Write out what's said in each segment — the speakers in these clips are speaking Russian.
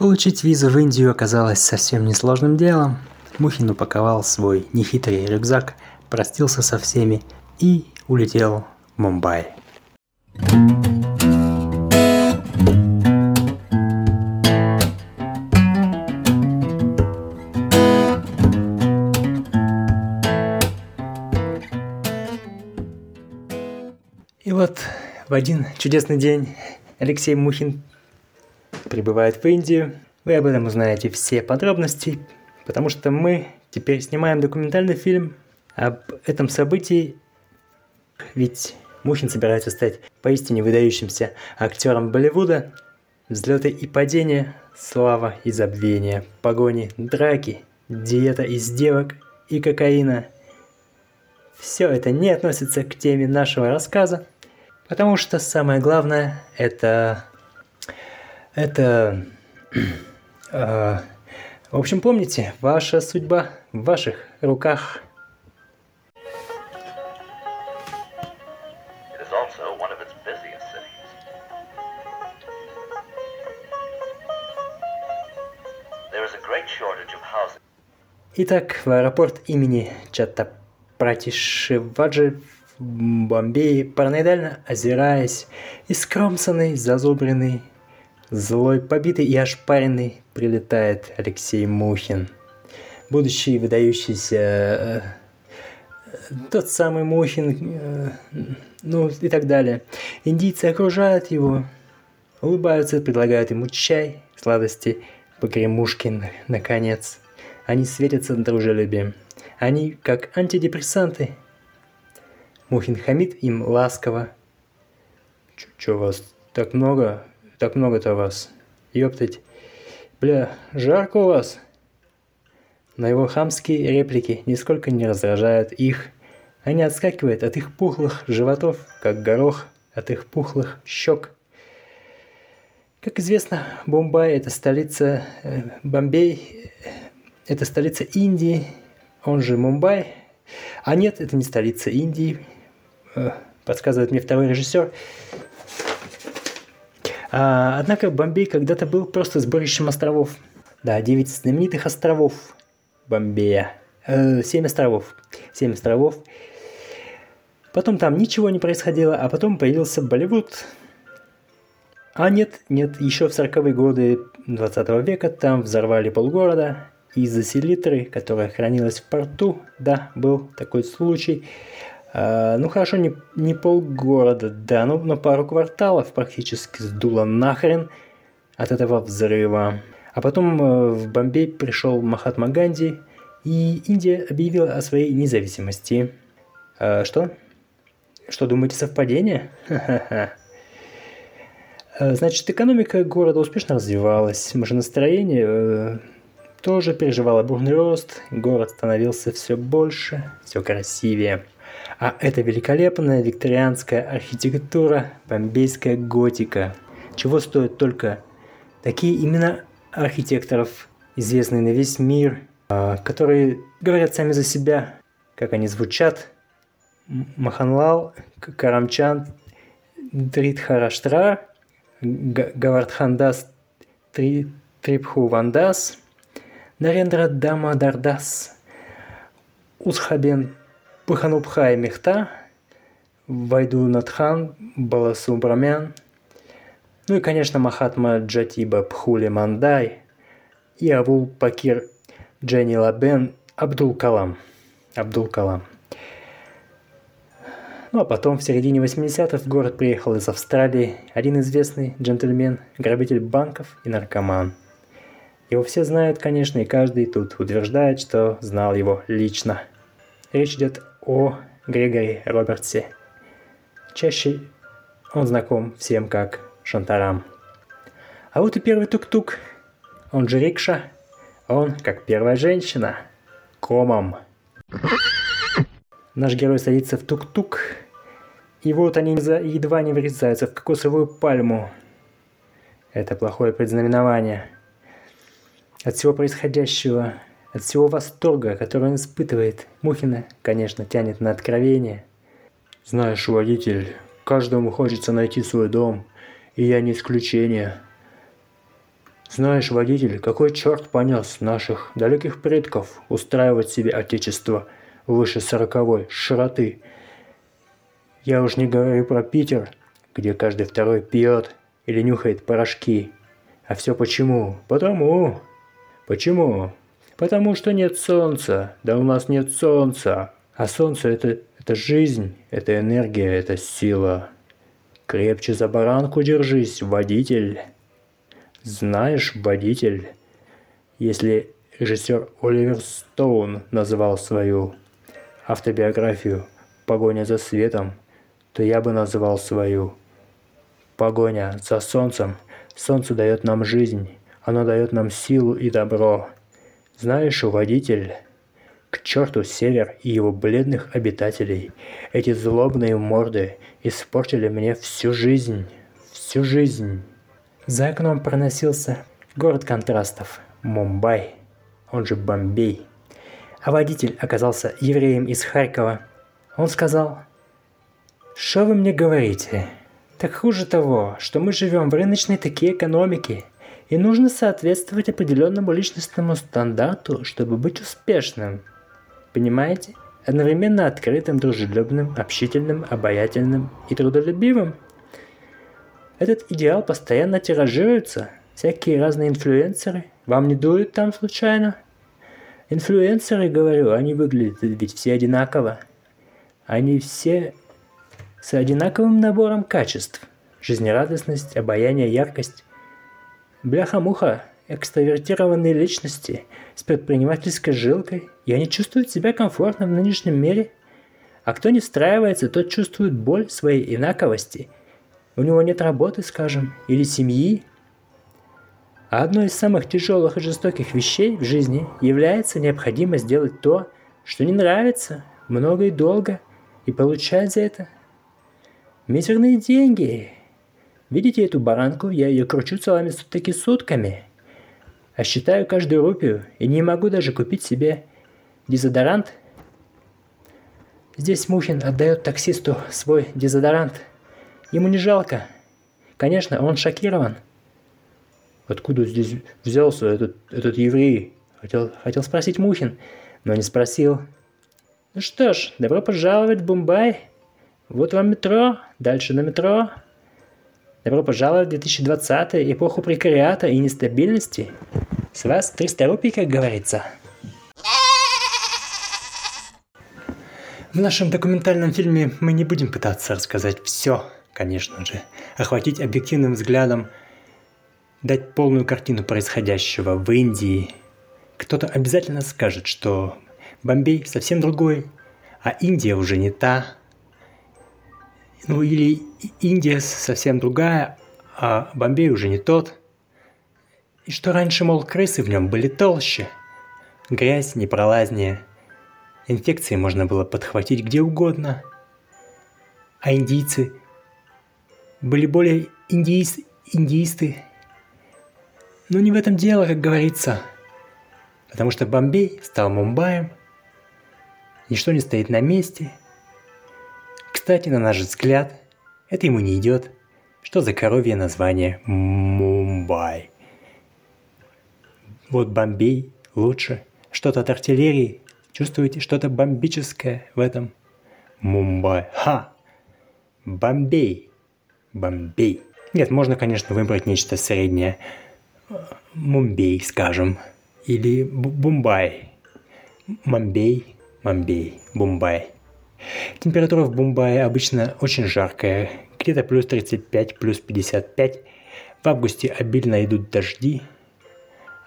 Получить визу в Индию оказалось совсем несложным делом. Мухин упаковал свой нехитрый рюкзак, простился со всеми и улетел в Мумбай. И вот в один чудесный день Алексей Мухин прибывает в Индию. Вы об этом узнаете все подробности, потому что мы теперь снимаем документальный фильм об этом событии. Ведь Мухин собирается стать поистине выдающимся актером Болливуда. Взлеты и падения, слава и забвение, погони, драки, диета из девок и кокаина. Все это не относится к теме нашего рассказа, потому что самое главное – это в общем, помните, ваша судьба в ваших руках. Итак, в аэропорт имени Чаттапратишваджи в Бомбее, параноидально озираясь, искромсанный, зазубренный, злой, побитый и ошпаренный, прилетает Алексей Мухин. Будущий выдающийся тот самый Мухин, и так далее. Индийцы окружают его, улыбаются, предлагают ему чай, сладости, погремушки, наконец. Они светятся дружелюбием. Они как антидепрессанты. Мухин хамит им ласково. Чё вас так много? Так много-то вас. Ёптать. Бля, жарко у вас. Но его хамские реплики нисколько не раздражают их. Они отскакивают от их пухлых животов, как горох от их пухлых щек. Как известно, Бомбай – это столица... Бомбей – это столица Индии, он же Мумбай. А нет, это не столица Индии, подсказывает мне второй режиссер. Однако Бомбей когда-то был просто сборищем островов. Да, 9 знаменитых островов Бомбея. 7 островов. 7 островов. Потом там ничего не происходило, а потом появился Болливуд. А нет, еще в 40-е годы 20 века там взорвали полгорода из-за селитры, которая хранилась в порту. Да, был такой случай. Хорошо, не полгорода, да, но пару кварталов практически сдуло нахрен от этого взрыва. А потом в Бомбей пришел Махатма Ганди, и Индия объявила о своей независимости. Что? Что, думаете, совпадение? Ха-ха-ха. Значит, экономика города успешно развивалась, машиностроение тоже переживало бурный рост, город становился все больше, все красивее. А это великолепная викторианская архитектура, бомбейская готика. Чего стоят только такие имена архитекторов, известные на весь мир, которые говорят сами за себя, как они звучат. Маханлал, Карамчанд, Дритхараштра, Гавардхандас, Трипхувандас, Нарендра Дамадардас, Усхабен, Пухану Бхай Мехта, Вайдунатхан, Баласубрамян, и, конечно, Махатма Джатиба Пхули Мандай и Авул Пакир Дженни Лабен Абдул Калам. А потом в середине 80-х в город приехал из Австралии один известный джентльмен, грабитель банков и наркоман. Его все знают, конечно, и каждый тут утверждает, что знал его лично. Речь идет о Грегори Робертсе. Чаще он знаком всем как Шантарам. А вот и первый тук-тук, он же рикша, он как первая женщина, комом. Наш герой садится в тук-тук, и вот они едва не врезаются в кокосовую пальму. Это плохое предзнаменование. От всего происходящего... От всего восторга, который он испытывает, Мухина, конечно, тянет на откровение. «Знаешь, водитель, каждому хочется найти свой дом, и я не исключение». Знаешь, водитель, какой черт понес наших далеких предков устраивать себе отечество выше 40-й широты. Я уж не говорю про Питер, где каждый второй пьет или нюхает порошки. А все почему? Потому. Почему? Потому что нет солнца. Да у нас нет солнца. А солнце это жизнь, это энергия, это сила. Крепче за баранку держись, водитель. Знаешь, водитель, если режиссер Оливер Стоун назвал свою автобиографию «Погоня за светом», то я бы назвал свою «Погоня за солнцем». Солнце дает нам жизнь, оно дает нам силу и добро. Знаешь, водитель, к черту север и его бледных обитателей. Эти злобные морды испортили мне всю жизнь, всю жизнь. За окном проносился город контрастов – Мумбай, он же Бомбей. А водитель оказался евреем из Харькова. Он сказал: «Что вы мне говорите? Так хуже того, что мы живем в рыночной таки экономике, и нужно соответствовать определенному личностному стандарту, чтобы быть успешным. Понимаете? Одновременно открытым, дружелюбным, общительным, обаятельным и трудолюбивым. Этот идеал постоянно тиражируется. Всякие разные инфлюенсеры. Вам не дуют там случайно? Инфлюенсеры, говорю, они выглядят ведь все одинаково. Они все с одинаковым набором качеств. Жизнерадостность, обаяние, яркость. Бляха-муха, экстравертированные личности с предпринимательской жилкой. И они чувствуют себя комфортно в нынешнем мире. А кто не встраивается, тот чувствует боль своей инаковости. У него нет работы, скажем, или семьи. А одной из самых тяжелых и жестоких вещей в жизни является необходимость делать то, что не нравится, много и долго, и получать за это мизерные деньги. Видите эту баранку? Я ее кручу целыми сутками. А считаю каждую рупию и не могу даже купить себе дезодорант. Здесь Мухин отдает таксисту свой дезодорант. Ему не жалко. Конечно, он шокирован. Откуда здесь взялся этот еврей? Хотел спросить Мухин, но не спросил. Ну что ж, добро пожаловать в Бомбей. Вот вам метро, дальше на метро. Добро пожаловать в 2020, эпоху прекариата и нестабильности. С вас 300 рупий, как говорится. В нашем документальном фильме мы не будем пытаться рассказать все. Конечно же, охватить объективным взглядом, дать полную картину происходящего в Индии. Кто-то обязательно скажет, что Бомбей совсем другой, а Индия уже не та. Ну или Индия совсем другая, а Бомбей уже не тот. И что раньше, мол, крысы в нем были толще, грязь непролазнее, инфекции можно было подхватить где угодно, а индийцы были более индеисты. Но не в этом дело, как говорится. Потому что Бомбей стал Мумбаем. Ничто не стоит на месте. Кстати, на наш взгляд, это ему не идет. Что за коровье название Мумбай? Вот Бомбей лучше. Что-то от артиллерии. Чувствуете что-то бомбическое в этом? Мумбай. Ха! Бомбей. Бомбей. Нет, можно, конечно, выбрать нечто среднее. Мумбей, скажем. Или Бомбей. Мумбей, Мумбей, Бомбей. Температура в Бомбее обычно очень жаркая. Где-то плюс 35, плюс 55. В августе обильно идут дожди.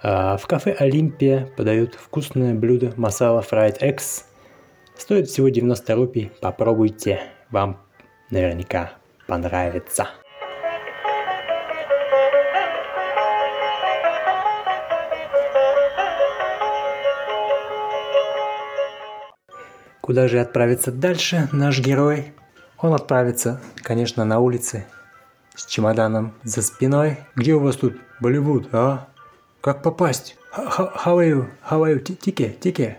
А в кафе «Олимпия» подают вкусное блюдо Masala Fried Eggs. Стоит всего 90 рупий. Попробуйте. Вам наверняка понравится. Куда же отправится дальше наш герой? Он отправится, конечно, на улицы с чемоданом за спиной. Где у вас тут Болливуд, а? Как попасть? How are you? Ticket.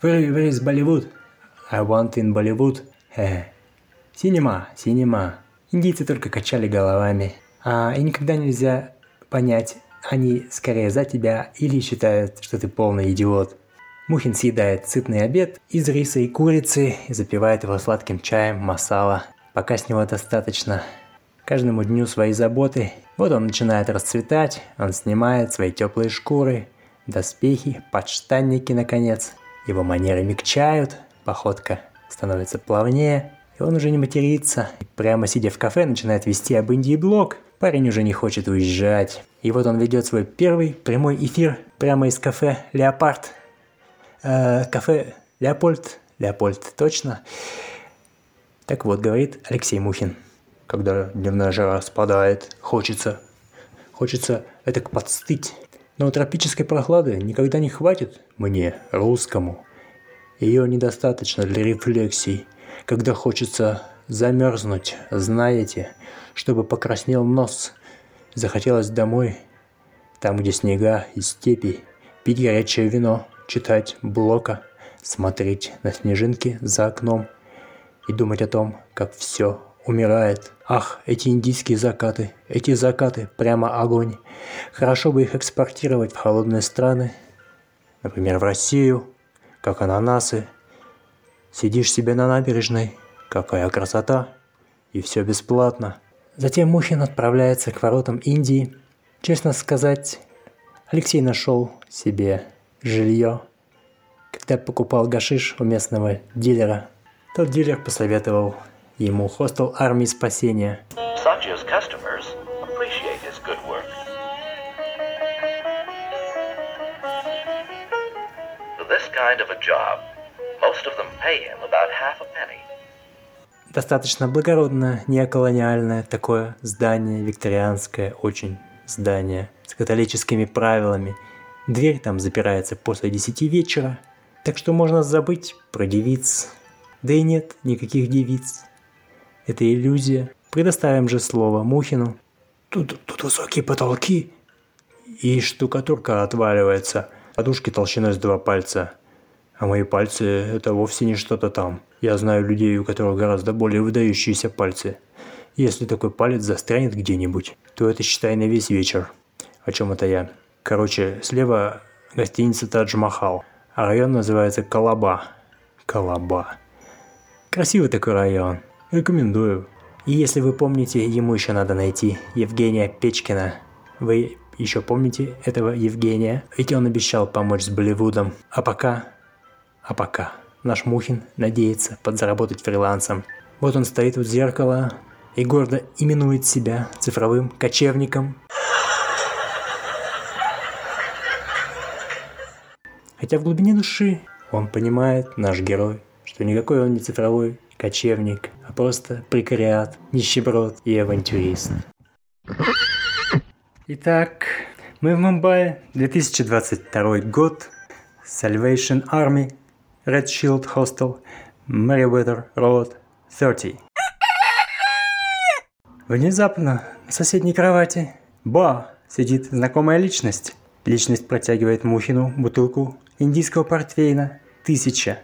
Where is Bollywood? I want in Bollywood. Cinema. Индийцы только качали головами. И никогда нельзя понять, они скорее за тебя или считают, что ты полный идиот. Мухин съедает сытный обед из риса и курицы и запивает его сладким чаем масала. Пока с него достаточно. Каждому дню свои заботы. Вот он начинает расцветать, он снимает свои теплые шкуры, доспехи, подштанники наконец. Его манеры мягчают, походка становится плавнее, и он уже не матерится. И прямо сидя в кафе начинает вести об Индии блог. Парень уже не хочет уезжать. И вот он ведет свой первый прямой эфир прямо из кафе «Леопольд». Кафе «Леопольд». «Леопольд», точно. Так вот, говорит Алексей Мухин. Когда дневная жара спадает, хочется этак подстыть. Но тропической прохлады никогда не хватит мне, русскому. Ее недостаточно для рефлексий. Когда хочется замерзнуть, знаете, чтобы покраснел нос. Захотелось домой, там, где снега и степи, пить горячее вино, читать Блока, смотреть на снежинки за окном и думать о том, как все умирает. Ах, эти индийские закаты. Эти закаты прямо огонь. Хорошо бы их экспортировать в холодные страны. Например, в Россию, как ананасы. Сидишь себе на набережной. Какая красота. И все бесплатно. Затем Мухин отправляется к воротам Индии. Честно сказать, Алексей нашел себе жилье, когда покупал гашиш у местного дилера. Тот дилер посоветовал ему хостел армии спасения. Достаточно благородное, неоколониальное такое здание, викторианское очень здание, с католическими правилами. Дверь там запирается после 10 вечера, так что можно забыть про девиц. Да и нет никаких девиц. Это иллюзия. Предоставим же слово Мухину. Тут высокие потолки. И штукатурка отваливается. Подушки толщиной с 2 пальца. А мои пальцы это вовсе не что-то там. Я знаю людей, у которых гораздо более выдающиеся пальцы. Если такой палец застрянет где-нибудь, то это считай на весь вечер. О чем это я? Короче, слева гостиница Тадж-Махал. А район называется Колоба. Колоба. Красивый такой район. Рекомендую. И если вы помните, ему еще надо найти Евгения Печкина. Вы еще помните этого Евгения? Ведь он обещал помочь с Болливудом. А пока наш Мухин надеется подзаработать фрилансом. Вот он стоит у зеркала и гордо именует себя цифровым кочевником. Хотя в глубине души он понимает, наш герой, что никакой он не цифровой кочевник, а просто прекариат, нищеброд и авантюрист. Итак, мы в Мумбаи, 2022 год, Salvation Army, Red Shield Hostel, Merriweather Road, 30. Внезапно на соседней кровати, сидит знакомая личность. Личность протягивает Мухину бутылку индийского портвейна 1000.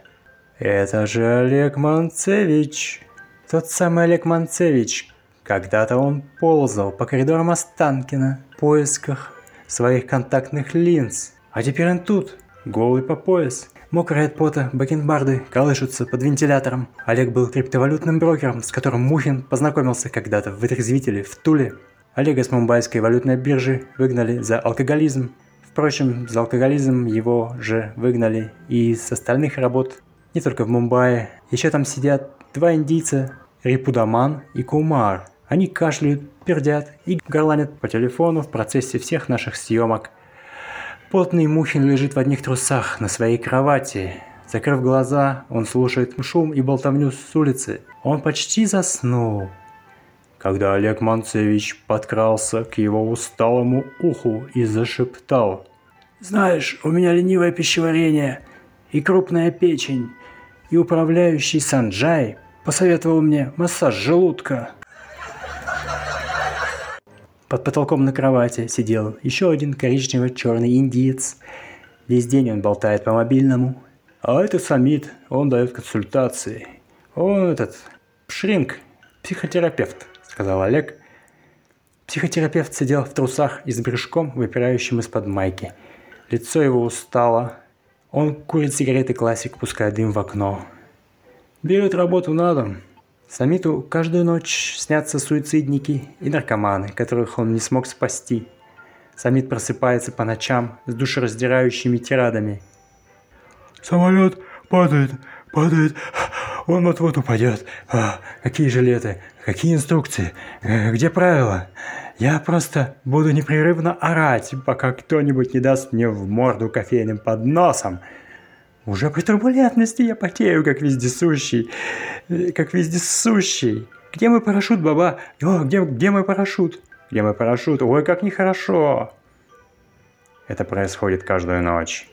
Это же Олег Манцевич. Тот самый Олег Манцевич. Когда-то он ползал по коридорам Останкина в поисках своих контактных линз. А теперь он тут, голый по пояс. Мокрые от пота бакенбарды колышутся под вентилятором. Олег был криптовалютным брокером, с которым Мухин познакомился когда-то в вытрезвителе в Туле. Олега с мумбайской валютной биржи выгнали за алкоголизм. Впрочем, за алкоголизм его же выгнали и с остальных работ. Не только в Мумбаи. Еще там сидят 2 индийца, Рипудаман и Кумар. Они кашляют, пердят и горланят по телефону в процессе всех наших съемок. Потный Мухин лежит в одних трусах на своей кровати. Закрыв глаза, он слушает шум и болтовню с улицы. Он почти заснул, когда Олег Манцевич подкрался к его усталому уху и зашептал. «Знаешь, у меня ленивое пищеварение и крупная печень. И управляющий Санджай посоветовал мне массаж желудка». Под потолком на кровати сидел еще один коричнево-черный индиец. Весь день он болтает по мобильному. А это Самит, он дает консультации. Он этот, пшринг, психотерапевт, сказал Олег. Психотерапевт сидел в трусах и с брюшком, выпирающим из-под майки. Лицо его устало. Он курит сигареты классик, пуская дым в окно. Берет работу на дом. Самиту каждую ночь снятся суицидники и наркоманы, которых он не смог спасти. Самит просыпается по ночам с душераздирающими тирадами. «Самолет падает, падает, он вот-вот упадет. Какие жилеты, какие инструкции, где правила? Я просто буду непрерывно орать, пока кто-нибудь не даст мне в морду кофейным подносом. Уже при турбулентности я потею, как вездесущий, как вездесущий. Где мой парашют, баба? О, где мой парашют? Где мой парашют? Ой, как нехорошо!» Это происходит каждую ночь.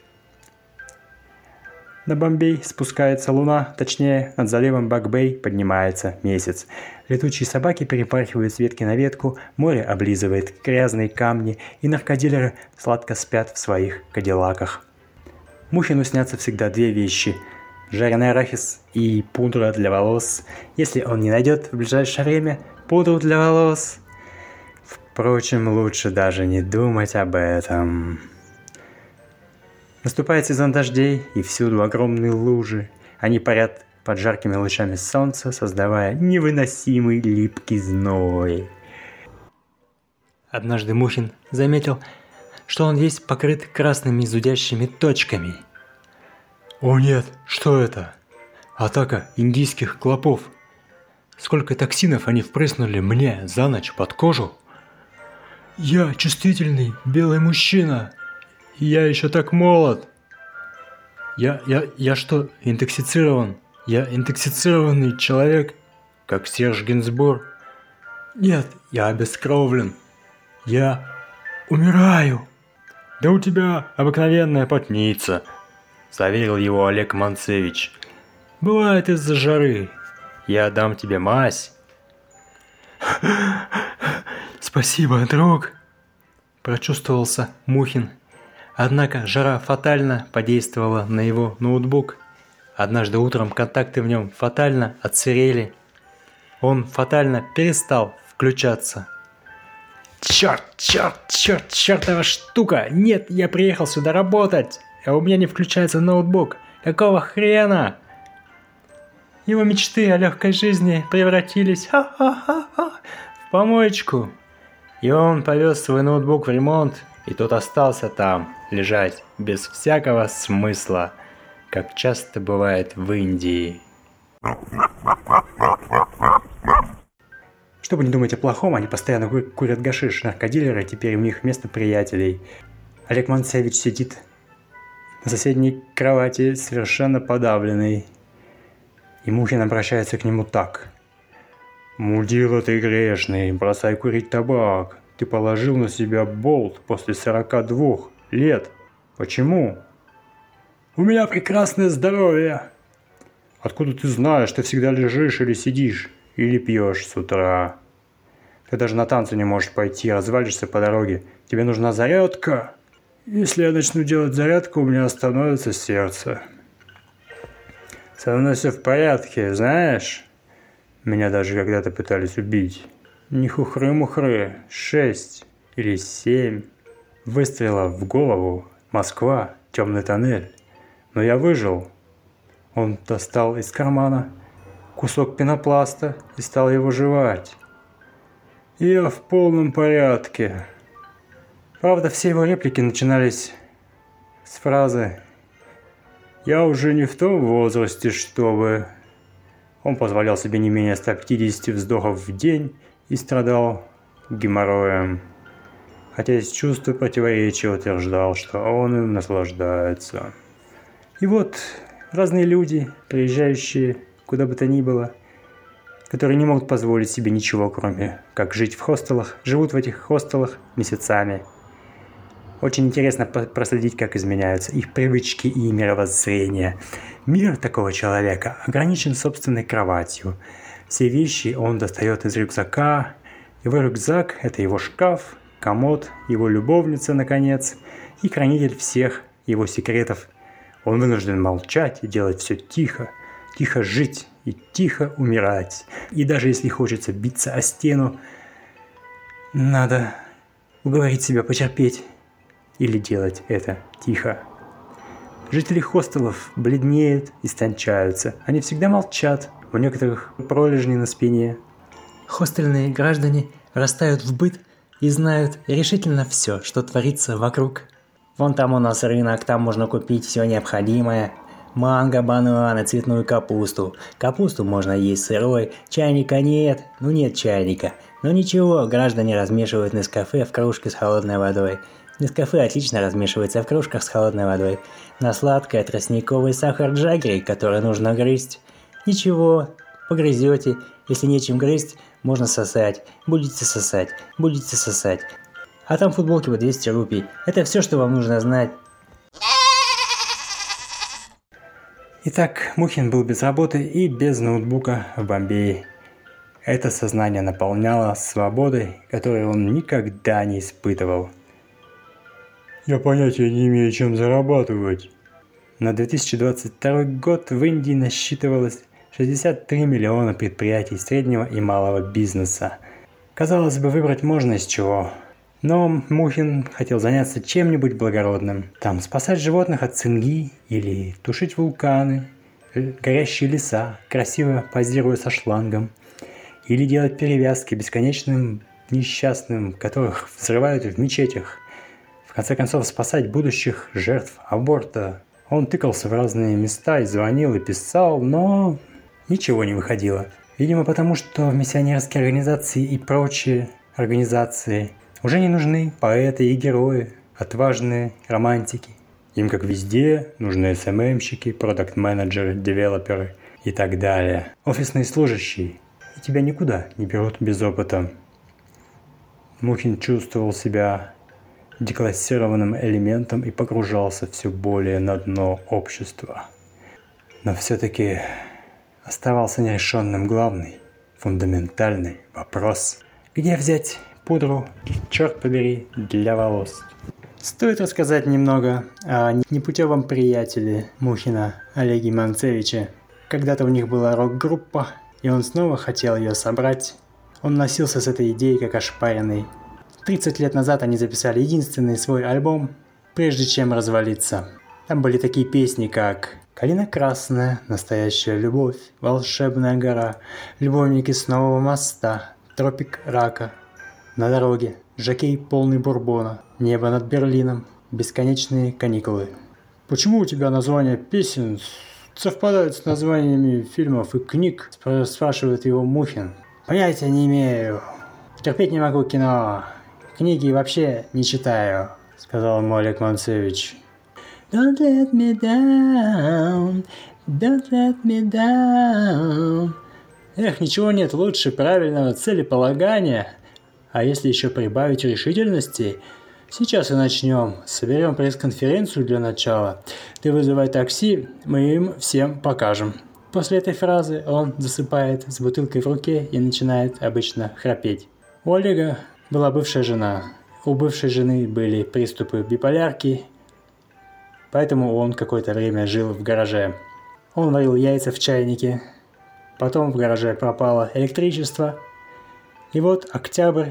На Бомбей спускается луна, точнее, над заливом Бак-Бэй поднимается месяц. Летучие собаки перепархивают с ветки на ветку, море облизывает грязные камни, и наркодилеры сладко спят в своих кадиллаках. Мухину снятся всегда две вещи – жареный арахис и пудра для волос. Если он не найдет в ближайшее время пудру для волос… Впрочем, лучше даже не думать об этом. Наступает сезон дождей, и всюду огромные лужи. Они парят под жаркими лучами солнца, создавая невыносимый липкий зной. Однажды Мухин заметил, что он весь покрыт красными зудящими точками. «О нет, что это? Атака индийских клопов! Сколько токсинов они впрыснули мне за ночь под кожу! Я чувствительный белый мужчина! Я еще так молод! Я что, интоксицирован? Я интоксицированный человек, как Серж Гинзбург. Нет, я обескровлен. Я умираю!» «Да у тебя обыкновенная потница», – заверил его Олег Манцевич. «Бывает из-за жары. Я дам тебе мазь». «Спасибо, друг», – прочувствовался Мухин. Однако жара фатально подействовала на его ноутбук. Однажды утром контакты в нем фатально отсырели. Он фатально перестал включаться. «Чёртова штука! Нет, я приехал сюда работать, а у меня не включается ноутбук. Какого хрена?» Его мечты о легкой жизни превратились в помоечку. И он повез свой ноутбук в ремонт, и тот остался там, лежать без всякого смысла, как часто бывает в Индии. Чтобы не думать о плохом, они постоянно курят гашиш, наркодилеры, теперь у них место приятелей. Олег Манцевич сидит на соседней кровати, совершенно подавленный. И Мухин обращается к нему так. «Мудила ты грешный, бросай курить табак. Ты положил на себя болт после 42 лет. Почему?» «У меня прекрасное здоровье!» «Откуда ты знаешь, ты всегда лежишь или сидишь, или пьешь с утра? Ты даже на танцы не можешь пойти, развалишься по дороге. Тебе нужна зарядка. Если я начну делать зарядку, у меня остановится сердце. Со мной все в порядке, знаешь? Меня даже когда-то пытались убить. Не хухры-мухры. 6 или 7 выстрелов в голову. Москва, темный тоннель. Но я выжил». Он достал из кармана кусок пенопласта и стал его жевать. «Я в полном порядке». Правда, все его реплики начинались с фразы «Я уже не в том возрасте, чтобы...» Он позволял себе не менее 150 вздохов в день и страдал геморроем, хотя из чувства противоречия утверждал, что он им наслаждается. И вот разные люди, приезжающие куда бы то ни было, которые не могут позволить себе ничего, кроме как жить в хостелах, живут в этих хостелах месяцами. Очень интересно проследить, как изменяются их привычки и мировоззрение. Мир такого человека ограничен собственной кроватью. Все вещи он достает из рюкзака. Его рюкзак – это его шкаф, комод, его любовница, наконец, и хранитель всех его секретов. Он вынужден молчать и делать все тихо. Тихо жить и тихо умирать. И даже если хочется биться о стену, Надо уговорить себя потерпеть или делать это тихо. Жители хостелов бледнеют, истончаются. Они всегда молчат, у некоторых пролежни на спине. Хостельные граждане растают в быт и знают решительно все, что творится вокруг. Вон там у нас рынок, там можно купить все необходимое. Манго, бананы, цветную капусту. Капусту можно есть сырой, чайника нет, нет чайника. Но ничего, граждане размешивают Нескафе в кружке с холодной водой. Нескафе отлично размешивается в кружках с холодной водой. На сладкое тростниковый сахар джаггери, который нужно грызть. Ничего, погрызете, если нечем грызть, можно сосать. Будете сосать, будете сосать. А там футболки по 200 рупий. Это все, что вам нужно знать. Итак, Мухин был без работы и без ноутбука в Бомбее. Это сознание наполняло свободой, которую он никогда не испытывал. Я понятия не имею, чем зарабатывать. На 2022 год в Индии насчитывалось 63 миллиона предприятий среднего и малого бизнеса. Казалось бы, выбрать можно из чего. Но Мухин хотел заняться чем-нибудь благородным. Там спасать животных от цинги или тушить вулканы, горящие леса, красиво позируя со шлангом. Или делать перевязки бесконечным несчастным, которых взрывают в мечетях. В конце концов, спасать будущих жертв аборта. Он тыкался в разные места и звонил, и писал, но ничего не выходило. Видимо, потому что миссионерские организации и прочие организации уже не нужны поэты и герои, отважные романтики. Им, как везде, нужны СММщики, продакт-менеджеры, девелоперы и так далее. Офисные служащие. И тебя никуда не берут без опыта. Мухин чувствовал себя деклассированным элементом и погружался все более на дно общества. Но все-таки оставался нерешенным главный, фундаментальный вопрос. Где взять пудру, черт побери, для волос. Стоит рассказать немного о непутевом приятеле Мухина, Олеге Манцевиче. Когда-то у них была рок-группа, и он снова хотел ее собрать. Он носился с этой идеей как ошпаренный. 30 лет назад они записали единственный свой альбом, прежде чем развалиться. Там были такие песни, как «Калина красная», «Настоящая любовь», «Волшебная гора», «Любовники с нового моста», «Тропик рака», «На дороге», «Жокей полный бурбона», «Небо над Берлином», «Бесконечные каникулы». Почему у тебя названия песен совпадают с названиями фильмов и книг? Спрашивает его Мухин. Понятия не имею. Терпеть не могу кино. Книги вообще не читаю, сказал ему Олег Манцевич. Don't let me down, don't let me down. Эх, ничего нет лучше правильного целеполагания. А если еще прибавить решительности? Сейчас и начнем. Соберем пресс-конференцию для начала. Ты вызывай такси, мы им всем покажем. После этой фразы он засыпает с бутылкой в руке и начинает обычно храпеть. У Олега была бывшая жена. У бывшей жены были приступы биполярки, поэтому он какое-то время жил в гараже. Он варил яйца в чайнике. Потом в гараже пропало электричество. И вот октябрь,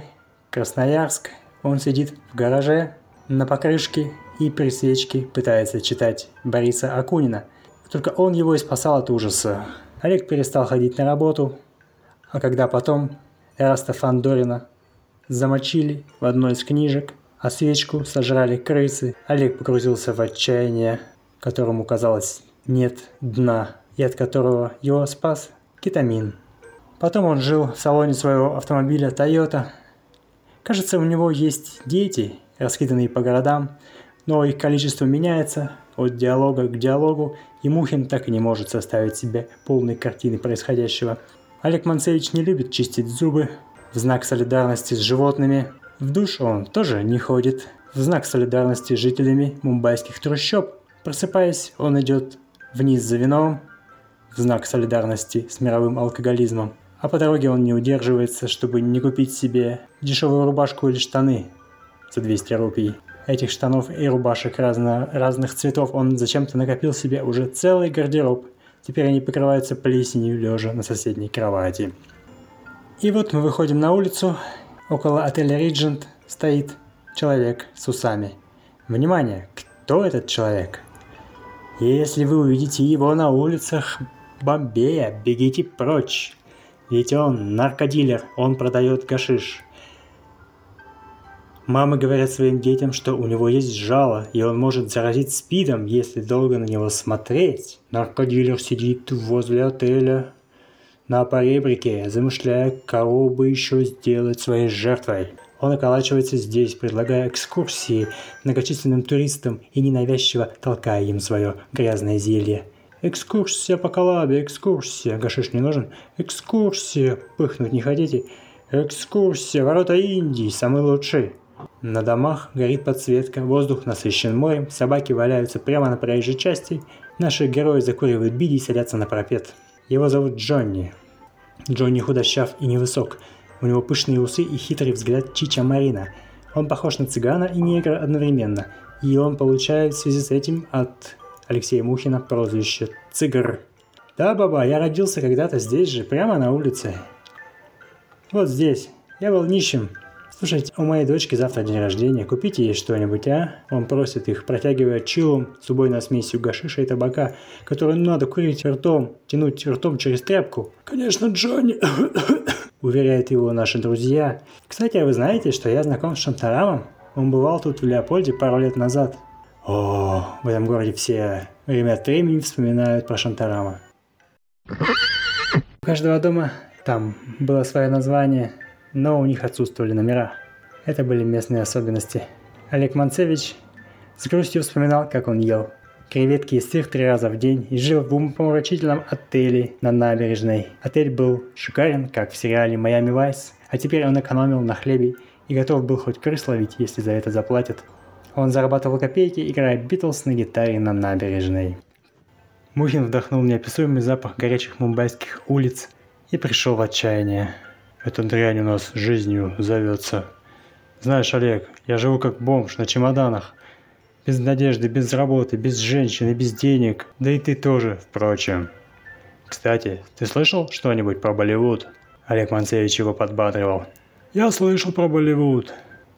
Красноярск, он сидит в гараже на покрышке и при свечке пытается читать Бориса Акунина. Только он его и спасал от ужаса. Олег перестал ходить на работу, а когда потом Эраста Фандорина замочили в одной из книжек, а свечку сожрали крысы, Олег погрузился в отчаяние, которому, казалось, нет дна, и от которого его спас кетамин. Потом он жил в салоне своего автомобиля Toyota. Кажется, у него есть дети, раскиданные по городам, но их количество меняется от диалога к диалогу, и Мухин так и не может составить себе полной картины происходящего. Олег Манцевич не любит чистить зубы в знак солидарности с животными. В душ он тоже не ходит в знак солидарности с жителями мумбайских трущоб. Просыпаясь, он идет вниз за вином в знак солидарности с мировым алкоголизмом. А по дороге он не удерживается, чтобы не купить себе дешевую рубашку или штаны за 200 рупий. Этих штанов и рубашек разных цветов он зачем-то накопил себе уже целый гардероб. Теперь они покрываются плесенью лежа на соседней кровати. И вот мы выходим на улицу. Около отеля «Риджент» стоит человек с усами. Внимание! Кто этот человек? Если вы увидите его на улицах Бомбея, бегите прочь. Ведь он наркодилер, он продает гашиш. Мамы говорят своим детям, что у него есть жало, и он может заразить спидом, если долго на него смотреть. Наркодилер сидит возле отеля на поребрике, замышляя, кого бы еще сделать своей жертвой. Он околачивается здесь, предлагая экскурсии многочисленным туристам и ненавязчиво толкая им свое грязное зелье. «Экскурсия по Колобе, экскурсия! Гашиш не нужен? Экскурсия! Пыхнуть не хотите? Экскурсия! Ворота Индии! Самые лучшие!» На домах горит подсветка, воздух насыщен морем, собаки валяются прямо на проезжей части, наши герои закуривают биди и садятся на парапет. Его зовут Джонни. Джонни худощав и невысок, у него пышные усы и хитрый взгляд Чича Марина. Он похож на цыгана и негра одновременно, и он получает в связи с этим от Алексея Мухина прозвище «Цыгр». «Да, баба, я родился когда-то здесь же, прямо на улице. Вот здесь. Я был нищим. Слушайте, у моей дочки завтра день рождения, купите ей что-нибудь, а?» Он просит их, протягивая чилу с убойной смесью гашиша и табака, которую надо курить ртом, тянуть ртом через тряпку. «Конечно, Джонни!» уверяют его наши друзья. «Кстати, а вы знаете, что я знаком с Шантарамом? Он бывал тут в Леопольде пару лет назад». О, в этом городе все время от времени вспоминают про Шантарама. У каждого дома там было свое название, но у них отсутствовали номера. Это были местные особенности. Олег Манцевич с грустью вспоминал, как он ел креветки и сыр 3 раза в день и жил в умопомрачительном отеле на набережной. Отель был шикарен, как в сериале «Майами Вайс», а теперь он экономил на хлебе и готов был хоть крыс ловить, если за это заплатят. Он зарабатывал копейки, играя «Битлз» на гитаре на набережной. Мухин вдохнул неописуемый запах горячих мумбайских улиц и пришел в отчаяние. «Эта дрянь у нас жизнью зовется. Знаешь, Олег, я живу как бомж на чемоданах. Без надежды, без работы, без женщин и без денег. Да и ты тоже, впрочем. Кстати, ты слышал что-нибудь про Болливуд?» Олег Манцевич его подбадривал. «Я слышал про Болливуд.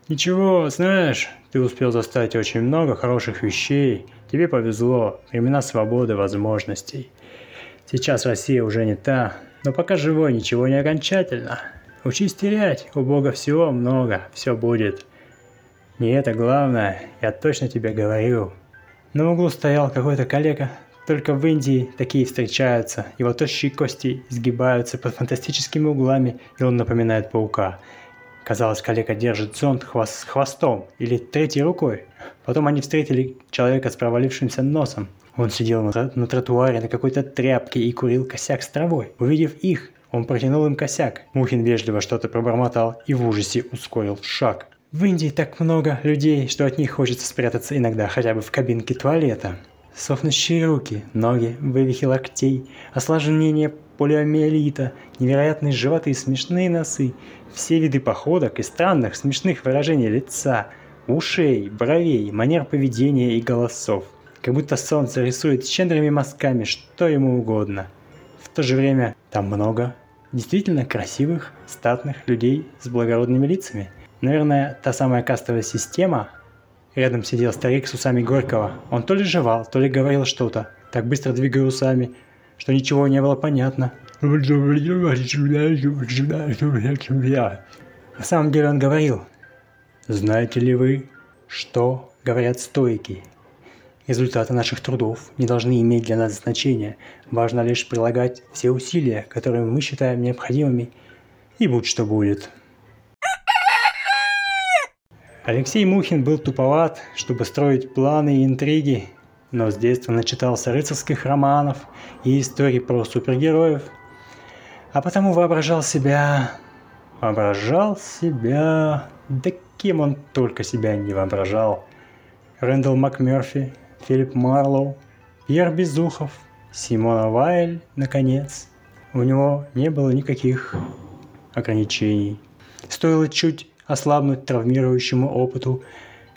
Ничего, знаешь, ты успел застать очень много хороших вещей. Тебе повезло. Времена свободы, возможностей. Сейчас Россия уже не та. Но пока живой, ничего не окончательно. Учись терять, у Бога всего много, все будет. Не это главное, я точно тебе говорю». На углу стоял какой-то калека. Только в Индии такие встречаются. Его тощие кости изгибаются под фантастическими углами, и он напоминает паука. Казалось, калека держит зонт хвостом или третьей рукой. Потом они встретили человека с провалившимся носом. Он сидел на тротуаре на какой-то тряпке и курил косяк с травой. Увидев их, он протянул им косяк. Мухин вежливо что-то пробормотал и в ужасе ускорил шаг. В Индии так много людей, что от них хочется спрятаться иногда хотя бы в кабинке туалета. Сохнущие руки, ноги, вывихи локтей, осложнение полиомиелита, невероятные животы и смешные носы, все виды походок и странных смешных выражений лица, ушей, бровей, манер поведения и голосов. Как будто солнце рисует щедрыми мазками что ему угодно. В то же время там много действительно красивых, статных людей с благородными лицами. Наверное, та самая кастовая система. Рядом сидел старик с усами Горького. Он то ли жевал, то ли говорил что-то, так быстро двигая усами, что ничего не было понятно. На самом деле он говорил: «Знаете ли вы, что говорят стоики? Результаты наших трудов не должны иметь для нас значения. Важно лишь прилагать все усилия, которые мы считаем необходимыми, и будь что будет». Алексей Мухин был туповат, чтобы строить планы и интриги, но с детства начитался рыцарских романов и историй про супергероев, а потому воображал себя, да кем он только себя не воображал. Рэндалл МакМёрфи, Филипп Марлоу, Пьер Безухов, Симона Вайль, наконец. У него не было никаких ограничений. Стоило чуть ослабнуть травмирующему опыту,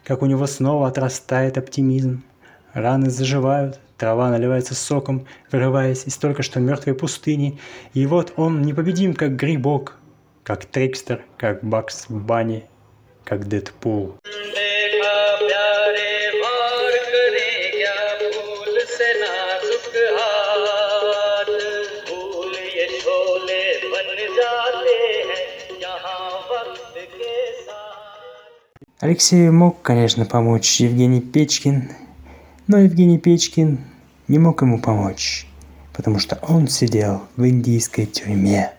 как у него снова отрастает оптимизм. Раны заживают, трава наливается соком, вырываясь из только что мертвой пустыни, и вот он непобедим, как грибок, как Трикстер, как Бакс Банни, как Дэдпул. Алексею мог, конечно, помочь Евгений Печкин, но Евгений Печкин не мог ему помочь, потому что он сидел в индийской тюрьме.